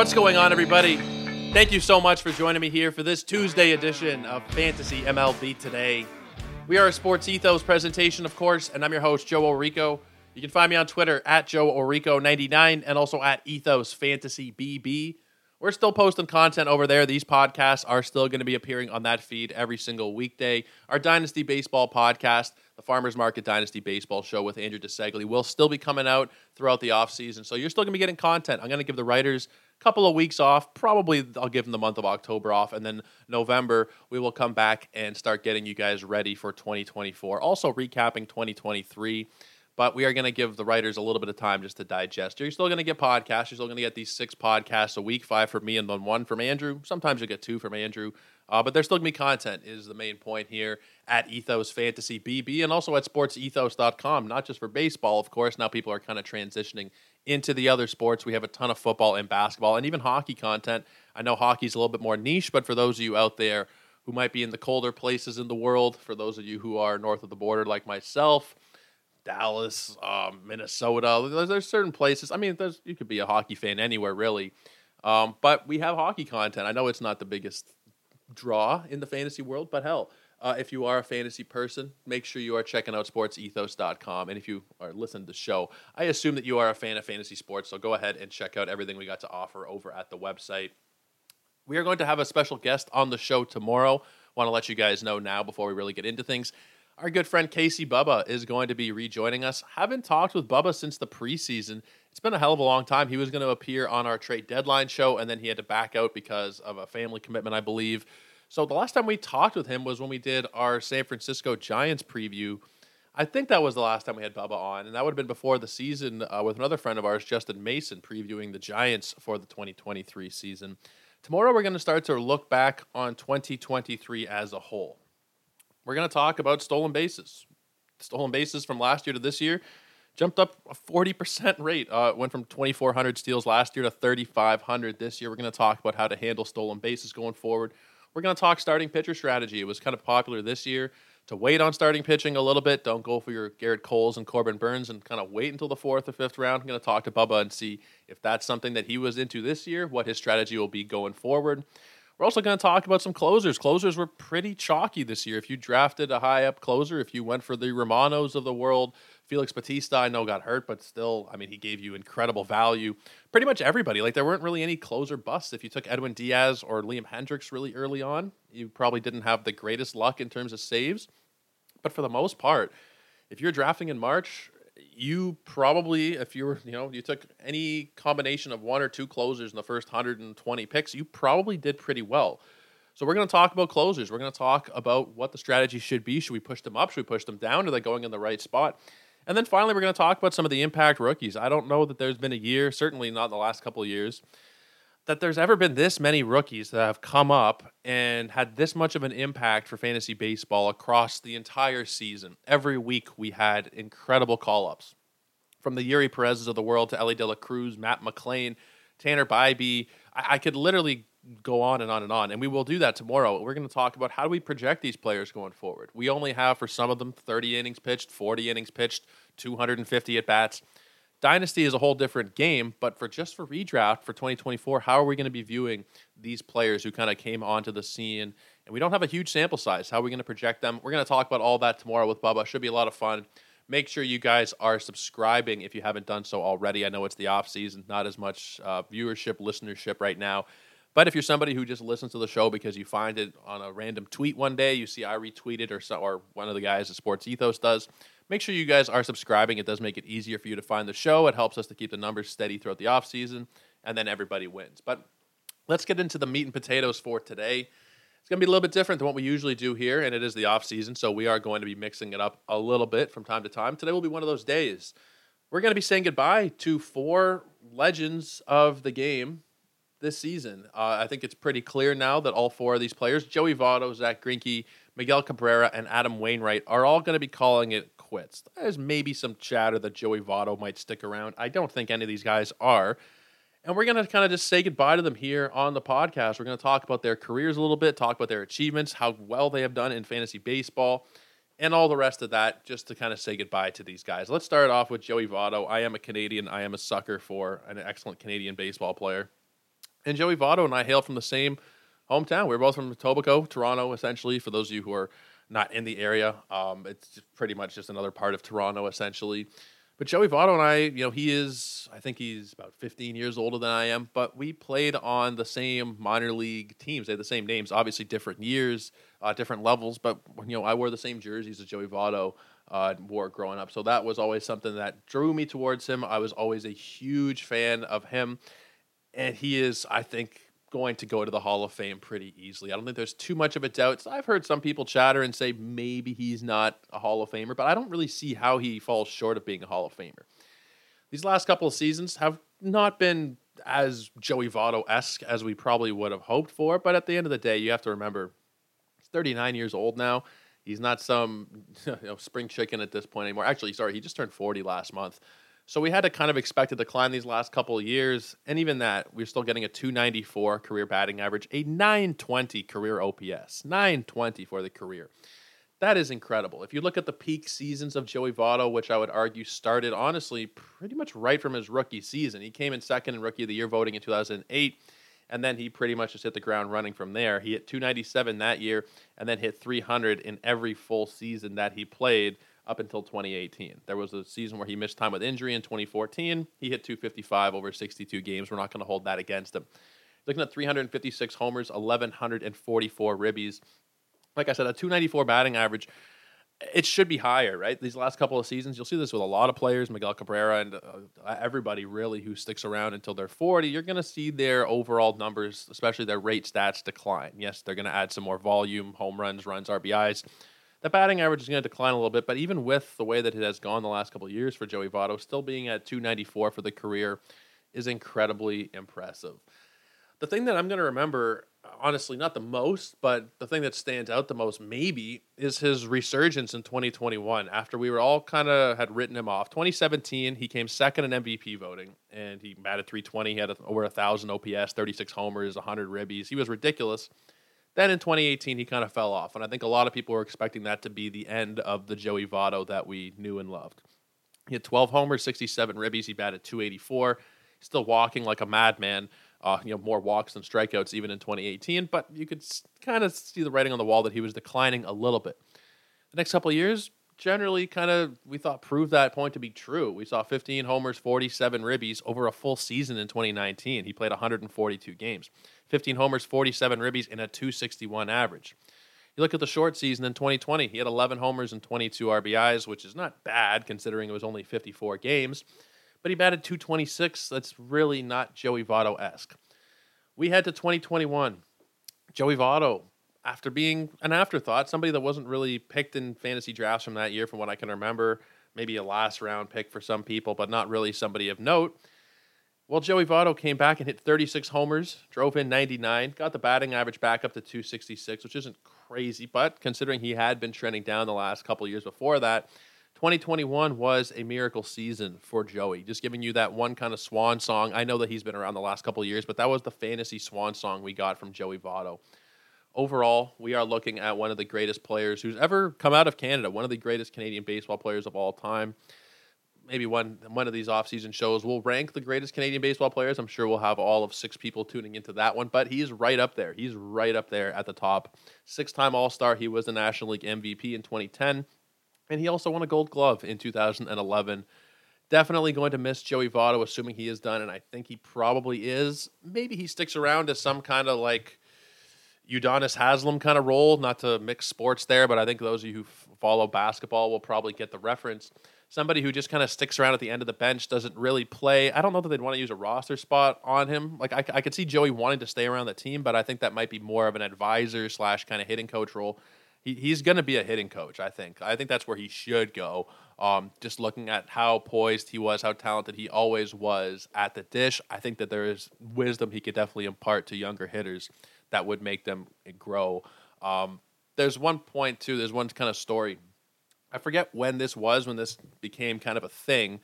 What's going on, everybody? Thank you so much for joining me here for this Tuesday edition of Fantasy MLB Today. We are a Sports Ethos presentation, of course, and I'm your host, Joe Orrico. You can find me on Twitter at Joe Orrico99 and also at Ethos Fantasy BB. We're still posting content over there. These podcasts are still going to be appearing on that feed every single weekday. Our Dynasty Baseball podcast, the Farmers Market Dynasty Baseball Show with Andrew DeSegli, will still be coming out throughout the offseason. So you're still going to be getting content. I'm going to give the writers couple of weeks off. Probably I'll give them the month of October off, and then November we will come back and start getting you guys ready for 2024. Also recapping 2023, but we are going to give the writers a little bit of time just to digest. You're still going to get podcasts. You're still going to get these 6 podcasts a week, 5 from me and then 1 from Andrew. Sometimes you'll get 2 from Andrew, but there's still going to be content is the main point here at Ethos Fantasy BB and also at SportsEthos.com, not just for baseball, of course. Now people are kind of transitioning into the other sports. We have a ton of football and basketball and even hockey content. I know hockey's a little bit more niche, but for those of you out there who might be in the colder places in the world, for those of you who are north of the border like myself, Dallas, Minnesota, there's certain places. I mean, you could be a hockey fan anywhere, really. But we have hockey content. I know it's not the biggest draw in the fantasy world, but hell, if you are a fantasy person, make sure you are checking out sportsethos.com. And if you are listening to the show, I assume that you are a fan of fantasy sports, so go ahead and check out everything we got to offer over at the website. We are going to have a special guest on the show tomorrow. Want to let you guys know now before we really get into things. Our good friend Casey Bubba is going to be rejoining us. Haven't talked with Bubba since the preseason. It's been a hell of a long time. He was going to appear on our trade deadline show, and then he had to back out because of a family commitment, I believe. So the last time we talked with him was when we did our San Francisco Giants preview. I think that was the last time we had Bubba on, and that would have been before the season with another friend of ours, Justin Mason, previewing the Giants for the 2023 season. Tomorrow we're going to start to look back on 2023 as a whole. We're going to talk about stolen bases. Stolen bases from last year to this year jumped up a 40% rate. It went from 2,400 steals last year to 3,500 this year. We're going to talk about how to handle stolen bases going forward. We're going to talk starting pitcher strategy. It was kind of popular this year to wait on starting pitching a little bit. Don't go for your Garrett Coles and Corbin Burns and kind of wait until the 4th or 5th round. I'm going to talk to Bubba and see if that's something that he was into this year, what his strategy will be going forward. We're also going to talk about some closers. Closers were pretty chalky this year. If you drafted a high-up closer, if you went for the Romanos of the world, Felix Bautista, I know, got hurt, but still, I mean, he gave you incredible value. Pretty much everybody. Like, there weren't really any closer busts. If you took Edwin Diaz or Liam Hendricks really early on, you probably didn't have the greatest luck in terms of saves. But for the most part, if you're drafting in March, you probably, if you were, you took any combination of 1 or 2 closers in the first 120 picks, you probably did pretty well. So we're going to talk about closers. We're going to talk about what the strategy should be. Should we push them up? Should we push them down? Are they going in the right spot? And then finally, we're going to talk about some of the impact rookies. I don't know that there's been a year, certainly not in the last couple of years, that there's ever been this many rookies that have come up and had this much of an impact for fantasy baseball across the entire season. Every week we had incredible call-ups. From the Yuri Perez's of the world to Ellie De La Cruz, Matt McClain, Tanner Bybee. I could literally go on and on and on, and we will do that tomorrow. We're going to talk about how do we project these players going forward. We only have, for some of them, 30 innings pitched, 40 innings pitched, 250 at-bats. Dynasty is a whole different game, but for redraft for 2024, how are we going to be viewing these players who kind of came onto the scene? And we don't have a huge sample size. How are we going to project them? We're going to talk about all that tomorrow with Bubba. Should be a lot of fun. Make sure you guys are subscribing if you haven't done so already. I know it's the off-season, not as much viewership, listenership right now. But if you're somebody who just listens to the show because you find it on a random tweet one day, you see I retweeted or one of the guys at Sports Ethos does, make sure you guys are subscribing. It does make it easier for you to find the show. It helps us to keep the numbers steady throughout the offseason, and then everybody wins. But let's get into the meat and potatoes for today. It's going to be a little bit different than what we usually do here, and it is the offseason, so we are going to be mixing it up a little bit from time to time. Today will be one of those days. We're going to be saying goodbye to 4 legends of the game this season. I think it's pretty clear now that all 4 of these players, Joey Votto, Zach Greinke, Miguel Cabrera, and Adam Wainwright, are all going to be calling it quits. There's maybe some chatter that Joey Votto might stick around. I don't think any of these guys are. And we're going to kind of just say goodbye to them here on the podcast. We're going to talk about their careers a little bit, talk about their achievements, how well they have done in fantasy baseball, and all the rest of that, just to kind of say goodbye to these guys. Let's start off with Joey Votto. I am a Canadian. I am a sucker for an excellent Canadian baseball player. And Joey Votto and I hail from the same hometown. We're both from Etobicoke, Toronto, essentially, for those of you who are not in the area. It's pretty much just another part of Toronto, essentially. But Joey Votto and I, you know, he is, I think he's about 15 years older than I am, but we played on the same minor league teams. They had the same names, obviously different years, different levels, but, you know, I wore the same jerseys as Joey Votto wore growing up. So that was always something that drew me towards him. I was always a huge fan of him, and he is, I think, going to go to the Hall of Fame pretty easily. I don't think there's too much of a doubt. I've heard some people chatter and say maybe he's not a Hall of Famer, but I don't really see how he falls short of being a Hall of Famer. These last couple of seasons have not been as Joey Votto-esque as we probably would have hoped for, but at the end of the day, you have to remember, he's 39 years old now. He's not some spring chicken at this point anymore. Actually, sorry, he just turned 40 last month. So we had to kind of expect a decline these last couple of years, and even that, we're still getting a 294 career batting average, a 920 career OPS, 920 for the career. That is incredible. If you look at the peak seasons of Joey Votto, which I would argue started, honestly, pretty much right from his rookie season. He came in second in Rookie of the Year voting in 2008, and then he pretty much just hit the ground running from there. He hit 297 that year, and then hit 300 in every full season that he played, up until 2018. There was a season where he missed time with injury in 2014. He hit 255 over 62 games. We're not going to hold that against him. Looking at 356 homers, 1,144 ribbies. Like I said, a 294 batting average. It should be higher, right? These last couple of seasons, you'll see this with a lot of players, Miguel Cabrera and everybody really who sticks around until they're 40. You're going to see their overall numbers, especially their rate stats, decline. Yes, they're going to add some more volume, home runs, RBIs. The batting average is going to decline a little bit, but even with the way that it has gone the last couple of years for Joey Votto, still being at 294 for the career is incredibly impressive. The thing that I'm going to remember, honestly, not the most, but the thing that stands out the most maybe is his resurgence in 2021 after we were all kind of had written him off. 2017, he came second in MVP voting, and he batted 320. He had over 1,000 OPS, 36 homers, 100 ribbies. He was ridiculous. Then in 2018, he kind of fell off, and I think a lot of people were expecting that to be the end of the Joey Votto that we knew and loved. He had 12 homers, 67 ribbies. He batted .284, still walking like a madman. More walks than strikeouts even in 2018, but you could kind of see the writing on the wall that he was declining a little bit. The next couple of years, generally kind of, we thought, proved that point to be true. We saw 15 homers, 47 ribbies over a full season in 2019. He played 142 games. 15 homers, 47 ribbies, and a 261 average. You look at the short season in 2020, he had 11 homers and 22 RBIs, which is not bad considering it was only 54 games, but he batted 226. That's really not Joey Votto-esque. We head to 2021. Joey Votto, after being an afterthought, somebody that wasn't really picked in fantasy drafts from that year, from what I can remember, maybe a last round pick for some people, but not really somebody of note. Well, Joey Votto came back and hit 36 homers, drove in 99, got the batting average back up to 266, which isn't crazy, but considering he had been trending down the last couple of years before that, 2021 was a miracle season for Joey, just giving you that one kind of swan song. I know that he's been around the last couple of years, but that was the fantasy swan song we got from Joey Votto. Overall, we are looking at one of the greatest players who's ever come out of Canada, one of the greatest Canadian baseball players of all time. Maybe one of these offseason shows we'll rank the greatest Canadian baseball players. I'm sure we'll have all of six people tuning into that one, but he's right up there. He's right up there at the top. Six-time All-Star. He was the National League MVP in 2010, and he also won a Gold Glove in 2011. Definitely going to miss Joey Votto, assuming he is done, and I think he probably is. Maybe he sticks around as some kind of like Udonis Haslam kind of role, not to mix sports there, but I think those of you who follow basketball will probably get the reference. Somebody who just kind of sticks around at the end of the bench, doesn't really play. I don't know that they'd want to use a roster spot on him. Like I could see Joey wanting to stay around the team, but I think that might be more of an advisor slash kind of hitting coach role. He's going to be a hitting coach, I think. I think that's where he should go. Just looking at how poised he was, how talented he always was at the dish, I think that there is wisdom he could definitely impart to younger hitters that would make them grow. There's one point, too. There's one kind of story. I forget when this was, when this became kind of a thing.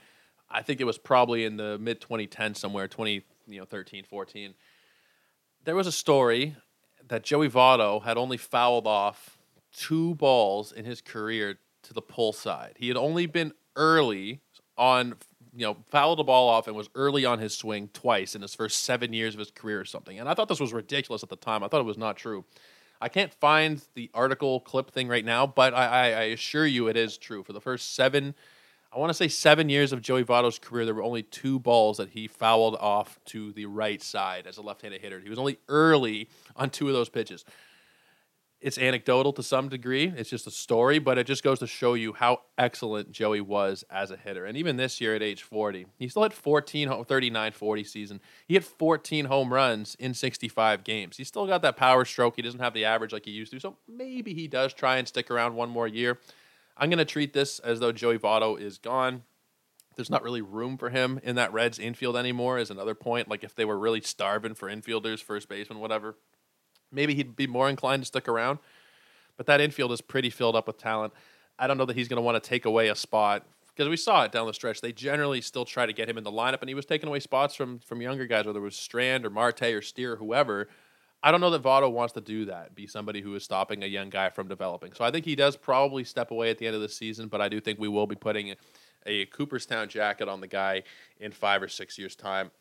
I think it was probably in the mid-2010 somewhere, 13, 14. There was a story that Joey Votto had only fouled off 2 balls in his career to the pull side. He had only been early on fouled the ball off and was early on his swing twice in his first 7 years of his career or something. And I thought this was ridiculous at the time. I thought it was not true. I can't find the article clip thing right now, but I assure you it is true. For the first 7 years of Joey Votto's career, there were only 2 balls that he fouled off to the right side as a left-handed hitter. He was only early on 2 of those pitches. It's anecdotal to some degree. It's just a story, but it just goes to show you how excellent Joey was as a hitter. And even this year at age 40, he still had 39-40 season. He had 14 home runs in 65 games. He's still got that power stroke. He doesn't have the average like he used to, so maybe he does try and stick around one more year. I'm going to treat this as though Joey Votto is gone. There's not really room for him in that Reds infield anymore is another point. Like if they were really starving for infielders, first baseman, whatever, maybe he'd be more inclined to stick around, but that infield is pretty filled up with talent. I don't know that he's going to want to take away a spot because we saw it down the stretch. They generally still try to get him in the lineup, and he was taking away spots from younger guys, whether it was Strand or Marte or Steer or whoever. I don't know that Votto wants to do that, be somebody who is stopping a young guy from developing. So I think he does probably step away at the end of the season, but I do think we will be putting a Cooperstown jacket on the guy in 5 or 6 years' time.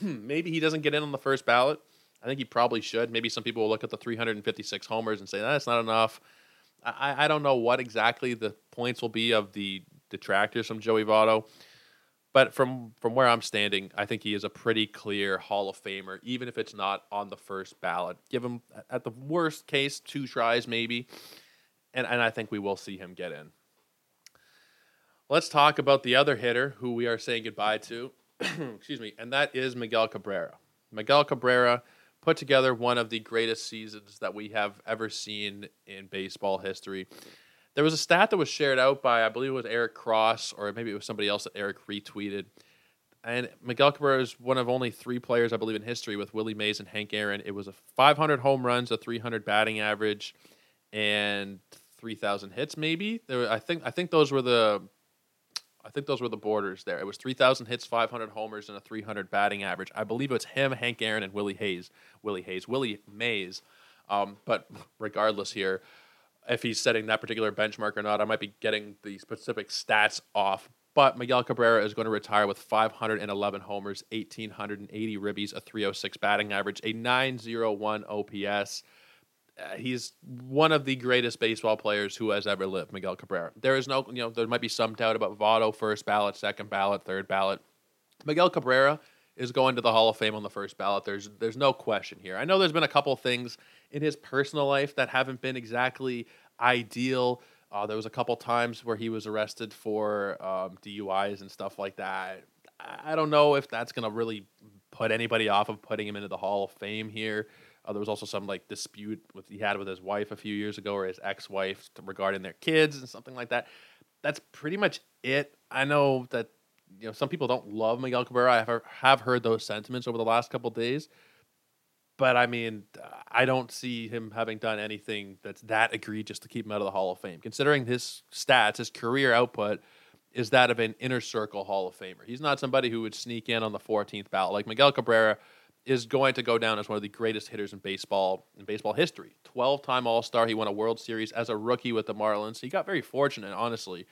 Maybe he doesn't get in on the first ballot. I think he probably should. Maybe some people will look at the 356 homers and say, that's not enough. I don't know what exactly the points will be of the detractors from Joey Votto, but from where I'm standing, I think he is a pretty clear Hall of Famer, even if it's not on the first ballot. Give him, at the worst case, 2 tries maybe, and I think we will see him get in. Let's talk about the other hitter who we are saying goodbye to, excuse me, and that is Miguel Cabrera. Miguel Cabrera put together one of the greatest seasons that we have ever seen in baseball history. There was a stat that was shared out by, I believe it was Eric Cross, or maybe it was somebody else that Eric retweeted. And Miguel Cabrera is one of only 3 players, I believe, in history with Willie Mays and Hank Aaron. It was a 500 home runs, a 300 batting average, and 3,000 hits. Maybe there were, I think those were the, I think those were the borders there. It was 3,000 hits, 500 homers, and a 300 batting average. I believe it's him, Hank Aaron, and Willie Mays. But regardless here, if he's setting that particular benchmark or not, I might be getting the specific stats off. But Miguel Cabrera is going to retire with 511 homers, 1,880 ribbies, a 306 batting average, a 901 OPS. He's one of the greatest baseball players who has ever lived, Miguel Cabrera. There is no, there might be some doubt about Votto, first ballot, second ballot, third ballot. Miguel Cabrera is going to the Hall of Fame on the first ballot. There's no question here. I know there's been a couple things in his personal life that haven't been exactly ideal. There was a couple times where he was arrested for DUIs and stuff like that. I don't know if that's going to really put anybody off of putting him into the Hall of Fame here. There was also some dispute he had with his wife a few years ago, or his ex-wife, regarding their kids and something like that. That's pretty much it. I know that some people don't love Miguel Cabrera. I have heard those sentiments over the last couple of days. But, I don't see him having done anything that's that egregious to keep him out of the Hall of Fame. Considering his stats, his career output is that of an inner circle Hall of Famer. He's not somebody who would sneak in on the 14th ballot. Miguel Cabrera is going to go down as one of the greatest hitters in baseball history. 12-time All-Star. He won a World Series as a rookie with the Marlins. He got very fortunate, honestly.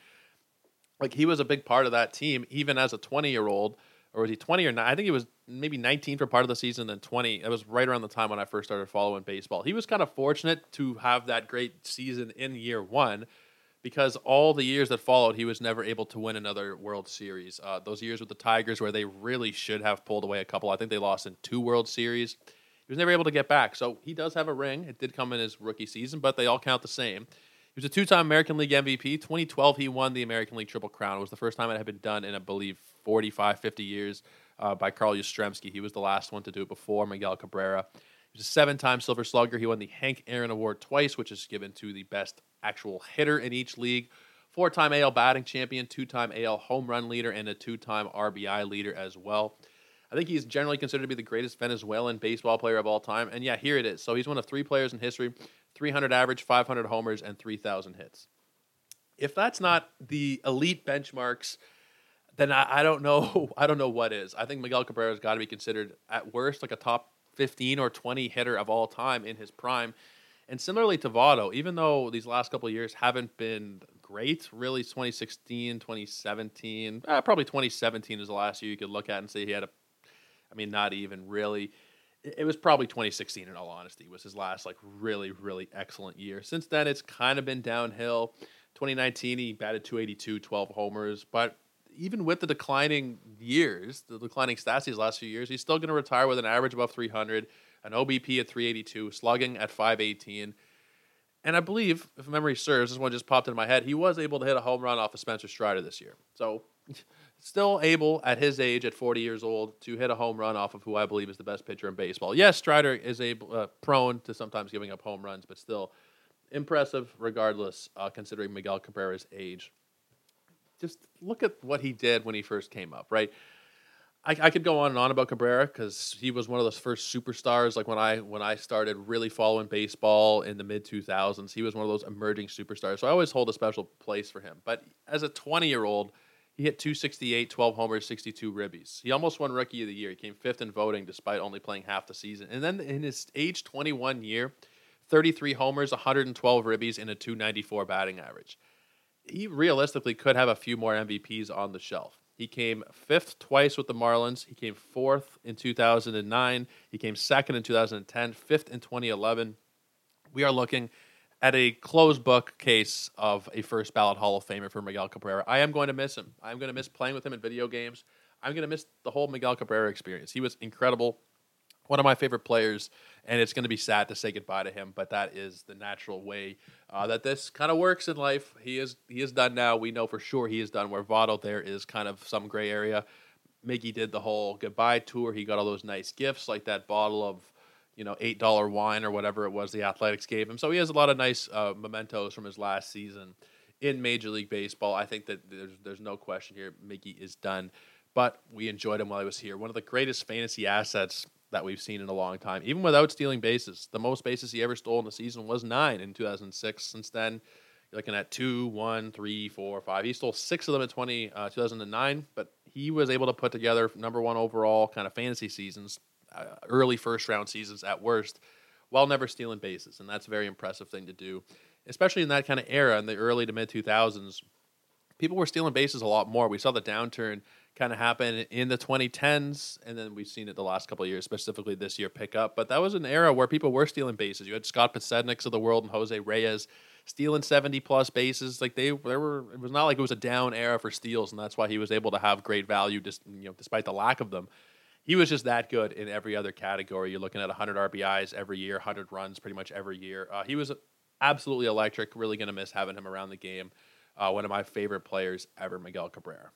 He was a big part of that team, even as a 20-year-old. Or was he 20 or not? I think he was maybe 19 for part of the season and 20. It was right around the time when I first started following baseball. He was kind of fortunate to have that great season in year one, because all the years that followed, he was never able to win another World Series. Those years with the Tigers where they really should have pulled away a couple. I think they lost in 2 World Series. He was never able to get back. So he does have a ring. It did come in his rookie season, but they all count the same. He was a 2-time American League MVP. 2012, he won the American League Triple Crown. It was the first time it had been done in, I believe, 45, 50 years by Carl Yastrzemski. He was the last one to do it before Miguel Cabrera. He was a 7-time Silver Slugger. He won the Hank Aaron Award twice, which is given to the best actual hitter in each league. 4-time AL batting champion, 2-time AL home run leader, and a 2-time RBI leader as well. I think he's generally considered to be the greatest Venezuelan baseball player of all time. And yeah, here it is. So he's one of 3 players in history, 300 average, 500 homers, and 3,000 hits. If that's not the elite benchmarks, then I don't know. I don't know what is. I think Miguel Cabrera's got to be considered at worst a top 15 or 20 hitter of all time in his prime. And similarly to Votto, even though these last couple of years haven't been great, really. 2016, 2017, probably 2017 is the last year you could look at and say he had a, I mean, not even really. It was probably 2016, in all honesty, was his last like really, really excellent year. Since then, it's kind of been downhill. 2019, he batted .282, 12 homers. But even with the declining years, the declining stats these last few years, he's still going to retire with an average above 300, an OBP at 382, slugging at 518. And I believe, if memory serves, this one just popped into my head, he was able to hit a home run off of Spencer Strider this year. So still able at his age, at 40 years old, to hit a home run off of who I believe is the best pitcher in baseball. Yes, Strider is able, prone to sometimes giving up home runs, but still impressive regardless, considering Miguel Cabrera's age. Just look at what he did when he first came up, right? I could go on and on about Cabrera because he was one of those first superstars. Like when I started really following baseball in the mid-2000s, he was one of those emerging superstars. So I always hold a special place for him. But as a 20-year-old, he hit .268, 12 homers, 62 ribbies. He almost won Rookie of the Year. He came fifth in voting despite only playing half the season. And then in his age 21 year, 33 homers, 112 ribbies, and a .294 batting average. He realistically could have a few more MVPs on the shelf. He came fifth twice with the Marlins. He came fourth in 2009. He came second in 2010, fifth in 2011. We are looking at a closed book case of a first ballot Hall of Famer for Miguel Cabrera. I am going to miss him. I'm going to miss playing with him in video games. I'm going to miss the whole Miguel Cabrera experience. He was incredible, one of my favorite players, and it's going to be sad to say goodbye to him, but that is the natural way that this kind of works in life. He is done now. We know for sure he is done. Where Votto, there is kind of some gray area. Miggy did the whole goodbye tour. He got all those nice gifts, like that bottle of $8 wine or whatever it was the Athletics gave him. So he has a lot of nice mementos from his last season in Major League Baseball. I think that there's no question here. Mickey is done, but we enjoyed him while he was here. One of the greatest fantasy assets that we've seen in a long time, even without stealing bases. The most bases he ever stole in the season was 9 in 2006. Since then, you're looking at 2, 1, 3, 4, 5. He stole 6 of them in 2009, but he was able to put together #1 overall kind of fantasy seasons. Early first-round seasons at worst, while never stealing bases, and that's a very impressive thing to do, especially in that kind of era in the early to mid-2000s. People were stealing bases a lot more. We saw the downturn kind of happen in the 2010s, and then we've seen it the last couple of years, specifically this year, pick up. But that was an era where people were stealing bases. You had Scott Podsednik of the world and Jose Reyes stealing 70-plus bases. Like it was not like it was a down era for steals, and that's why he was able to have great value, just despite the lack of them. He was just that good in every other category. You're looking at 100 RBIs every year, 100 runs pretty much every year. He was absolutely electric. Really going to miss having him around the game. One of my favorite players ever, Miguel Cabrera.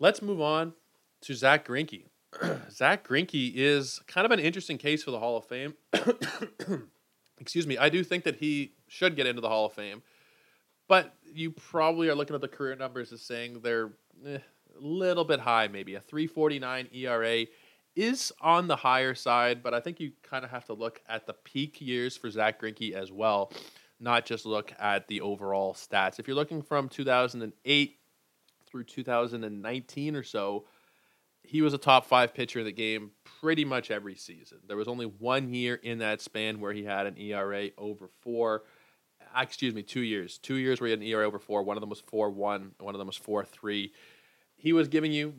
Let's move on to Zach Greinke. Zach Greinke is kind of an interesting case for the Hall of Fame. Excuse me. I do think that he should get into the Hall of Fame, but you probably are looking at the career numbers as saying they're little bit high, maybe. A 3.49 ERA is on the higher side, but I think you kind of have to look at the peak years for Zach Greinke as well, not just look at the overall stats. If you're looking from 2008 through 2019 or so, he was a top 5 pitcher in the game pretty much every season. There was only one year in that span where he had an ERA over 4. Excuse me, 2 years. 2 years where he had an ERA over 4. One of them was 4.1. One of them was 4.3. He was giving you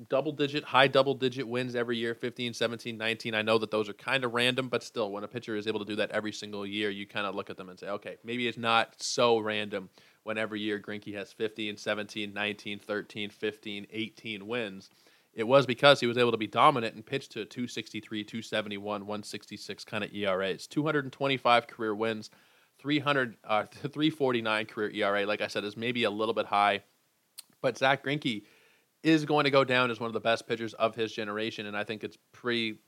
high double-digit wins every year, 15, 17, 19. I know that those are kind of random, but still, when a pitcher is able to do that every single year, you kind of look at them and say, okay, maybe it's not so random when every year Greinke has 15, 17, 19, 13, 15, 18 wins. It was because he was able to be dominant and pitch to a 263, 271, 166 kind of ERAs, 225 career wins, 349 career ERA. Like I said, is maybe a little bit high, but Zach Greinke is going to go down as one of the best pitchers of his generation, and I think it's pretty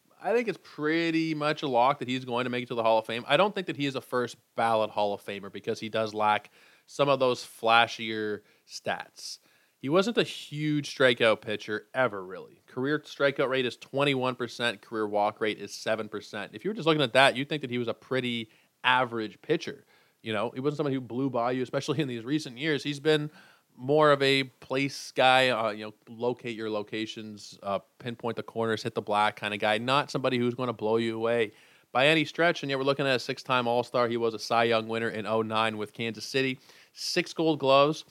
much a lock that he's going to make it to the Hall of Fame. I don't think that he is a first ballot Hall of Famer because he does lack some of those flashier stats. He wasn't a huge strikeout pitcher ever, really. Career strikeout rate is 21%. Career walk rate is 7%. If you were just looking at that, you'd think that he was a pretty average pitcher. He wasn't somebody who blew by you, especially in these recent years. He's been more of a place guy, locate your locations, pinpoint the corners, hit the black kind of guy, not somebody who's going to blow you away by any stretch. And yeah, we're looking at a 6-time All-Star. He was a Cy Young winner in 2009 with Kansas City, 6 Gold Gloves,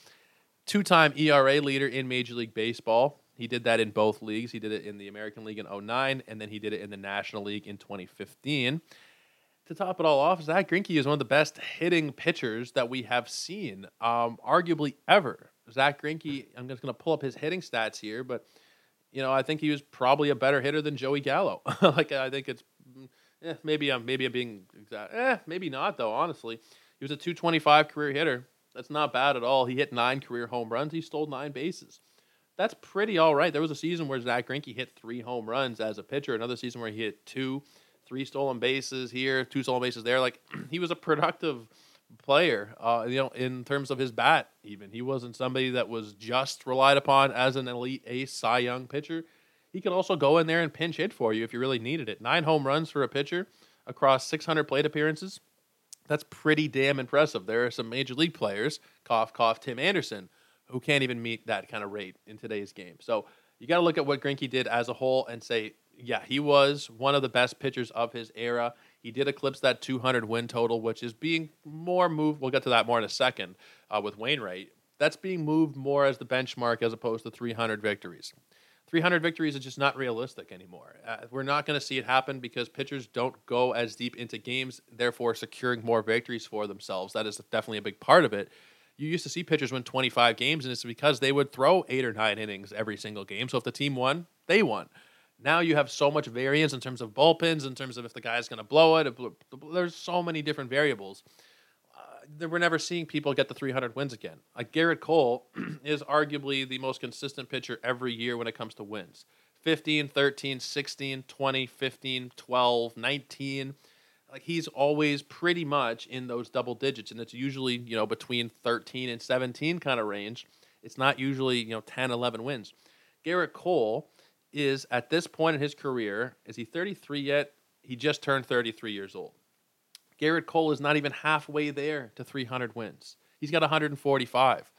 two-time ERA leader in Major League Baseball. He did that in both leagues. He did it in the American League in 2009, and then he did it in the National League in 2015. To top it all off, Zach Greinke is one of the best hitting pitchers that we have seen, arguably ever. Zach Greinke, I'm just going to pull up his hitting stats here, but you know, I think he was probably a better hitter than Joey Gallo. Like, I think it's maybe I'm being exact. Maybe not though. Honestly, he was a .225 career hitter. That's not bad at all. He hit 9 career home runs. He stole 9 bases. That's pretty all right. There was a season where Zach Greinke hit 3 home runs as a pitcher. Another season where he hit 2, 3 stolen bases here, 2 stolen bases there. Like, he was a productive player, you know, in terms of his bat even. He wasn't somebody that was just relied upon as an elite ace Cy Young pitcher. He could also go in there and pinch hit for you if you really needed it. 9 home runs for a pitcher across 600 plate appearances. That's pretty damn impressive. There are some major league players, cough, cough, Tim Anderson, who can't even meet that kind of rate in today's game. So you got to look at what Greinke did as a whole and say, yeah, he was one of the best pitchers of his era. He did eclipse that 200 win total, which is being more moved. We'll get to that more in a second with Wainwright. That's being moved more as the benchmark as opposed to 300 victories. 300 victories is just not realistic anymore. We're not going to see it happen because pitchers don't go as deep into games, therefore securing more victories for themselves. That is definitely a big part of it. You used to see pitchers win 25 games, and it's because they would throw 8 or 9 innings every single game. So if the team won, they won. Now you have so much variance in terms of bullpens, in terms of if the guy's going to blow it. There's so many different variables. That we're never seeing people get the 300 wins again. Like, Garrett Cole is arguably the most consistent pitcher every year when it comes to wins. 15, 13, 16, 20, 15, 12, 19. Like, he's always pretty much in those double digits, and it's usually, you know, between 13 and 17 kind of range. It's not usually, you know, 10, 11 wins. Garrett Cole is, at this point in his career, is he 33 yet? He just turned 33 years old. Garrett Cole is not even halfway there to 300 wins. He's got 145.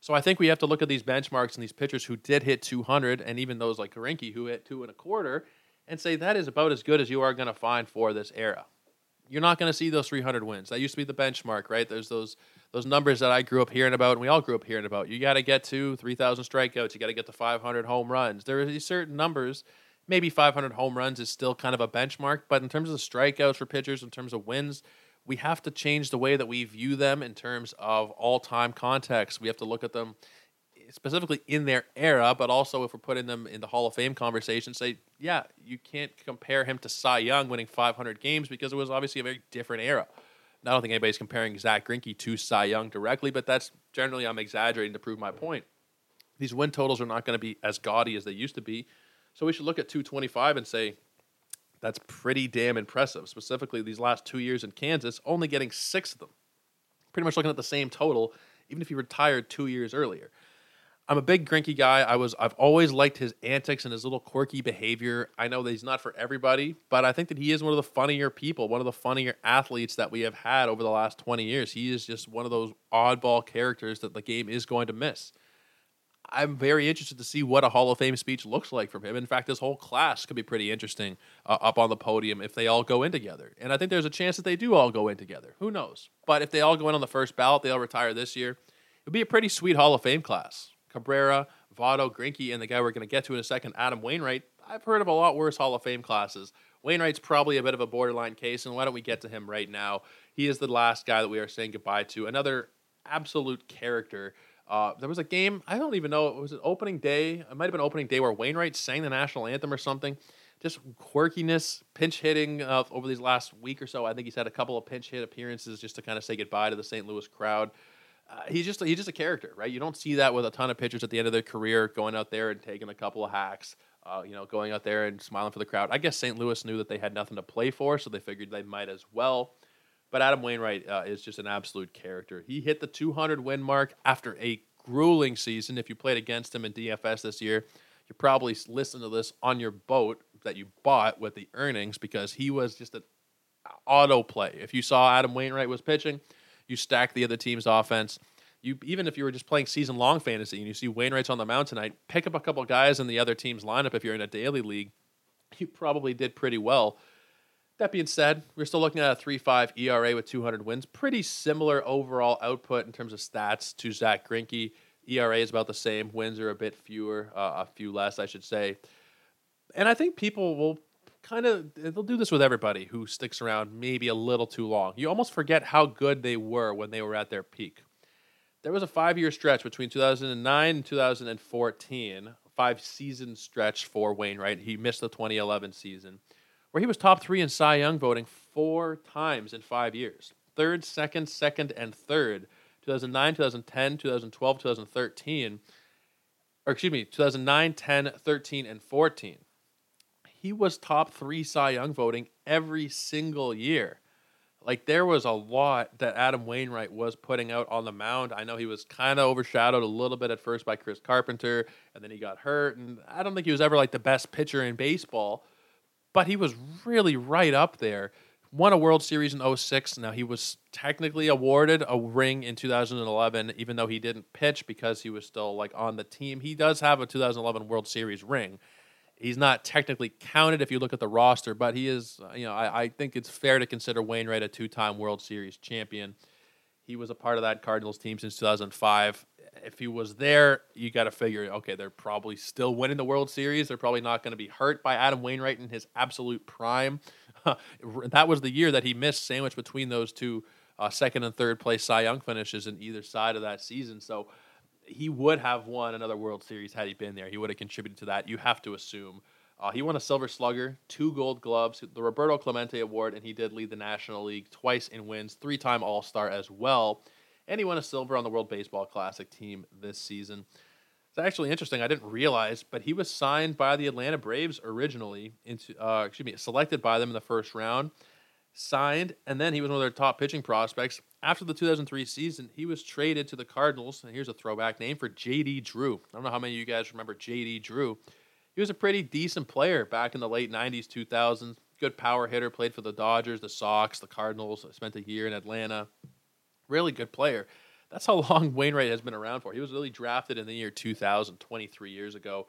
So I think we have to look at these benchmarks and these pitchers who did hit 200, and even those like Greinke who hit 225, and say that is about as good as you are going to find for this era. You're not going to see those 300 wins. That used to be the benchmark, right? There's those numbers that I grew up hearing about, and we all grew up hearing about. You got to get to 3,000 strikeouts. You got to get to 500 home runs. There are these certain numbers. Maybe 500 home runs is still kind of a benchmark, but in terms of strikeouts for pitchers, in terms of wins, we have to change the way that we view them in terms of all-time context. We have to look at them specifically in their era, but also if we're putting them in the Hall of Fame conversation, say, yeah, you can't compare him to Cy Young winning 500 games because it was obviously a very different era. Now, I don't think anybody's comparing Zach Greinke to Cy Young directly, but that's generally, I'm exaggerating to prove my point. These win totals are not going to be as gaudy as they used to be, so we should look at 225 and say, that's pretty damn impressive. Specifically, these last 2 years in Kansas, only getting 6 of them. Pretty much looking at the same total, even if he retired 2 years earlier. I'm a big Greinke guy. I've always liked his antics and his little quirky behavior. I know that he's not for everybody, but I think that he is one of the funnier people, one of the funnier athletes that we have had over the last 20 years. He is just one of those oddball characters that the game is going to miss. I'm very interested to see what a Hall of Fame speech looks like from him. In fact, this whole class could be pretty interesting up on the podium if they all go in together. And I think there's a chance that they do all go in together. Who knows? But if they all go in on the first ballot, they all retire this year, it'll be a pretty sweet Hall of Fame class. Cabrera, Votto, Greinke, and the guy we're going to get to in a second, Adam Wainwright. I've heard of a lot worse Hall of Fame classes. Wainwright's probably a bit of a borderline case, and why don't we get to him right now? He is the last guy that we are saying goodbye to. Another absolute character. There was a game, I don't even know, it was an opening day, it might have been opening day, where Wainwright sang the national anthem or something. Just quirkiness, pinch hitting over these last week or so. I think he's had a couple of pinch hit appearances just to kind of say goodbye to the St. Louis crowd. He's just a character, right? You don't see that with a ton of pitchers at the end of their career, going out there and taking a couple of hacks, going out there and smiling for the crowd. I guess St. Louis knew that they had nothing to play for, so they figured they might as well. But Adam Wainwright is just an absolute character. He hit the 200 win mark after a grueling season. If you played against him in DFS this year, you're probably listening to this on your boat that you bought with the earnings, because he was just an auto play. If you saw Adam Wainwright was pitching, you stack the other team's offense. Even if you were just playing season-long fantasy and you see Wainwright's on the mound tonight, pick up a couple guys in the other team's lineup if you're in a daily league. You probably did pretty well. That being said, we're still looking at a 3.5 ERA with 200 wins. Pretty similar overall output in terms of stats to Zach Greinke. ERA is about the same. Wins are a bit fewer, a few less, I should say. And I think people will they'll do this with everybody who sticks around maybe a little too long. You almost forget how good they were when they were at their peak. There was a 5-year stretch between 2009 and 2014, 5-season stretch for Wainwright. He missed the 2011 season, where he was top 3 in Cy Young voting 4 times in 5 years. Third, second, second, and third. 2009, 2010, 2012, 2013. 2009, 10, 13, and 14. He was top 3 Cy Young voting every single year. Like, there was a lot that Adam Wainwright was putting out on the mound. I know he was kind of overshadowed a little bit at first by Chris Carpenter, and then he got hurt, and I don't think he was ever, like, the best pitcher in baseball, but he was really right up there. Won a World Series in 2006. Now, he was technically awarded a ring in 2011, even though he didn't pitch because he was still, like, on the team. He does have a 2011 World Series ring. He's not technically counted if you look at the roster, but he is, I think it's fair to consider Wainwright a 2-time World Series champion. He was a part of that Cardinals team since 2005. If he was there, you got to figure, okay, they're probably still winning the World Series. They're probably not going to be hurt by Adam Wainwright in his absolute prime. That was the year that he missed, sandwiched between those two second and third place Cy Young finishes in either side of that season. So he would have won another World Series had he been there. He would have contributed to that, you have to assume. He won a Silver Slugger, 2 Gold Gloves, the Roberto Clemente Award, and he did lead the National League twice in wins, 3-time All-Star as well. And he won a silver on the World Baseball Classic team this season. It's actually interesting. I didn't realize, but he was signed by the Atlanta Braves originally, selected by them in the first round, signed, and then he was one of their top pitching prospects. After the 2003 season, he was traded to the Cardinals, and here's a throwback name, for J.D. Drew. I don't know how many of you guys remember J.D. Drew. He was a pretty decent player back in the late 90s, 2000s. Good power hitter, played for the Dodgers, the Sox, the Cardinals, spent a year in Atlanta. Really good player. That's how long Wainwright has been around for. He was really drafted in the year 2000, 23 years ago.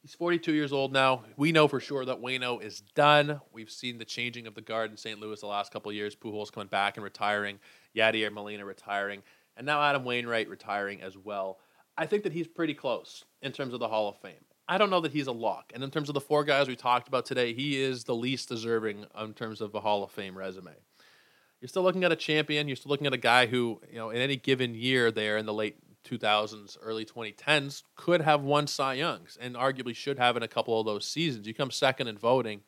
He's 42 years old now. We know for sure that Waino is done. We've seen the changing of the guard in St. Louis the last couple of years. Pujols coming back and retiring. Yadier Molina retiring. And now Adam Wainwright retiring as well. I think that he's pretty close in terms of the Hall of Fame. I don't know that he's a lock. And in terms of the 4 guys we talked about today, he is the least deserving in terms of the Hall of Fame resume. You're still looking at a champion. You're still looking at a guy who, in any given year there in the late 2000s, early 2010s, could have won Cy Youngs and arguably should have in a couple of those seasons. You come second in voting,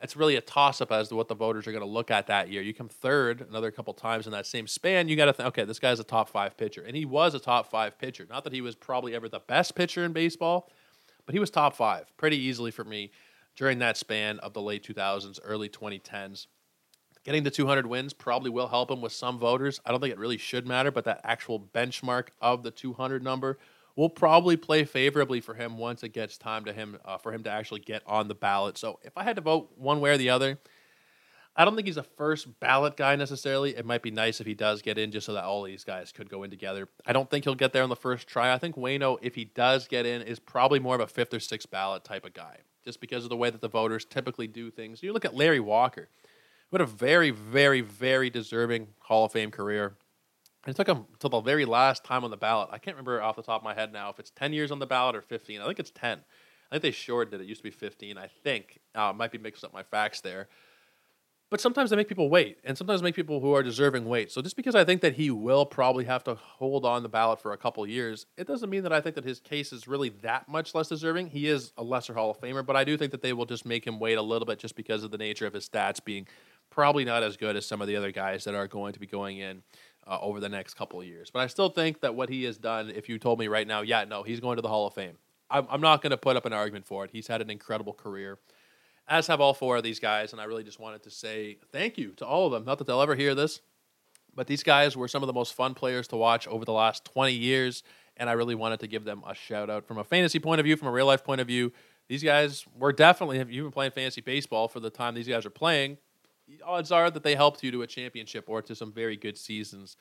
it's really a toss-up as to what the voters are going to look at that year. You come third another couple times in that same span, you got to think, okay, this guy's a top 5 pitcher. And he was a top 5 pitcher. Not that he was probably ever the best pitcher in baseball, but he was top 5 pretty easily for me during that span of the late 2000s, early 2010s. Getting to 200 wins probably will help him with some voters. I don't think it really should matter, but that actual benchmark of the 200 number will probably play favorably for him once it gets time to him for him to actually get on the ballot. So if I had to vote one way or the other, I don't think he's a first ballot guy necessarily. It might be nice if he does get in just so that all these guys could go in together. I don't think he'll get there on the first try. I think Waino, if he does get in, is probably more of a 5th or 6th ballot type of guy just because of the way that the voters typically do things. You look at Larry Walker. What a very, very, very deserving Hall of Fame career. It took him until the very last time on the ballot. I can't remember off the top of my head now if it's 10 years on the ballot or 15. I think it's 10. I think they shortened it. It used to be 15, I think. Might be mixing up my facts there. But sometimes they make people wait, and sometimes make people who are deserving wait. So just because I think that he will probably have to hold on the ballot for a couple years, it doesn't mean that I think that his case is really that much less deserving. He is a lesser Hall of Famer, but I do think that they will just make him wait a little bit just because of the nature of his stats being probably not as good as some of the other guys that are going to be going in over the next couple of years. But I still think that what he has done, if you told me right now, yeah, no, he's going to the Hall of Fame, I'm not going to put up an argument for it. He's had an incredible career, as have all 4 of these guys. And I really just wanted to say thank you to all of them. Not that they'll ever hear this, but these guys were some of the most fun players to watch over the last 20 years. And I really wanted to give them a shout out from a fantasy point of view, from a real life point of view. These guys were definitely, if you've been playing fantasy baseball for the time these guys are playing, odds are that they helped you to a championship or to some very good seasons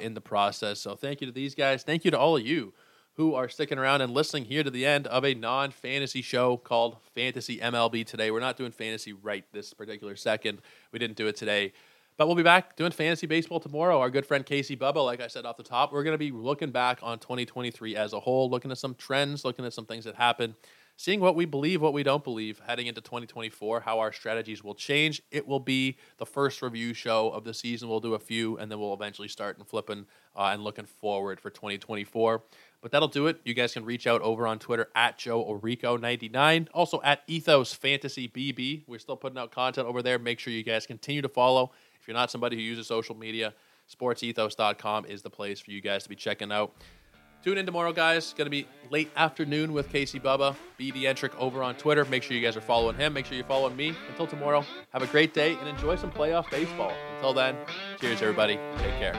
in the process. So thank you to these guys. Thank you to all of you who are sticking around and listening here to the end of a non-fantasy show called Fantasy MLB Today. We're not doing fantasy right this particular second. We didn't do it today. But we'll be back doing fantasy baseball tomorrow. Our good friend Casey Bubba, like I said off the top, we're going to be looking back on 2023 as a whole, looking at some trends, looking at some things that happened, seeing what we believe, what we don't believe heading into 2024, how our strategies will change. It will be the first review show of the season. We'll do a few, and then we'll eventually start and flipping and looking forward for 2024. But that'll do it. You guys can reach out over on Twitter at Joe Orrico 99, also at Ethos Fantasy BB. We're still putting out content over there. Make sure you guys continue to follow. If you're not somebody who uses social media, SportsEthos.com is the place for you guys to be checking out. Tune in tomorrow, guys. It's going to be late afternoon with Casey Bubba, BB Entric over on Twitter. Make sure you guys are following him. Make sure you're following me. Until tomorrow, have a great day and enjoy some playoff baseball. Until then, cheers, everybody. Take care.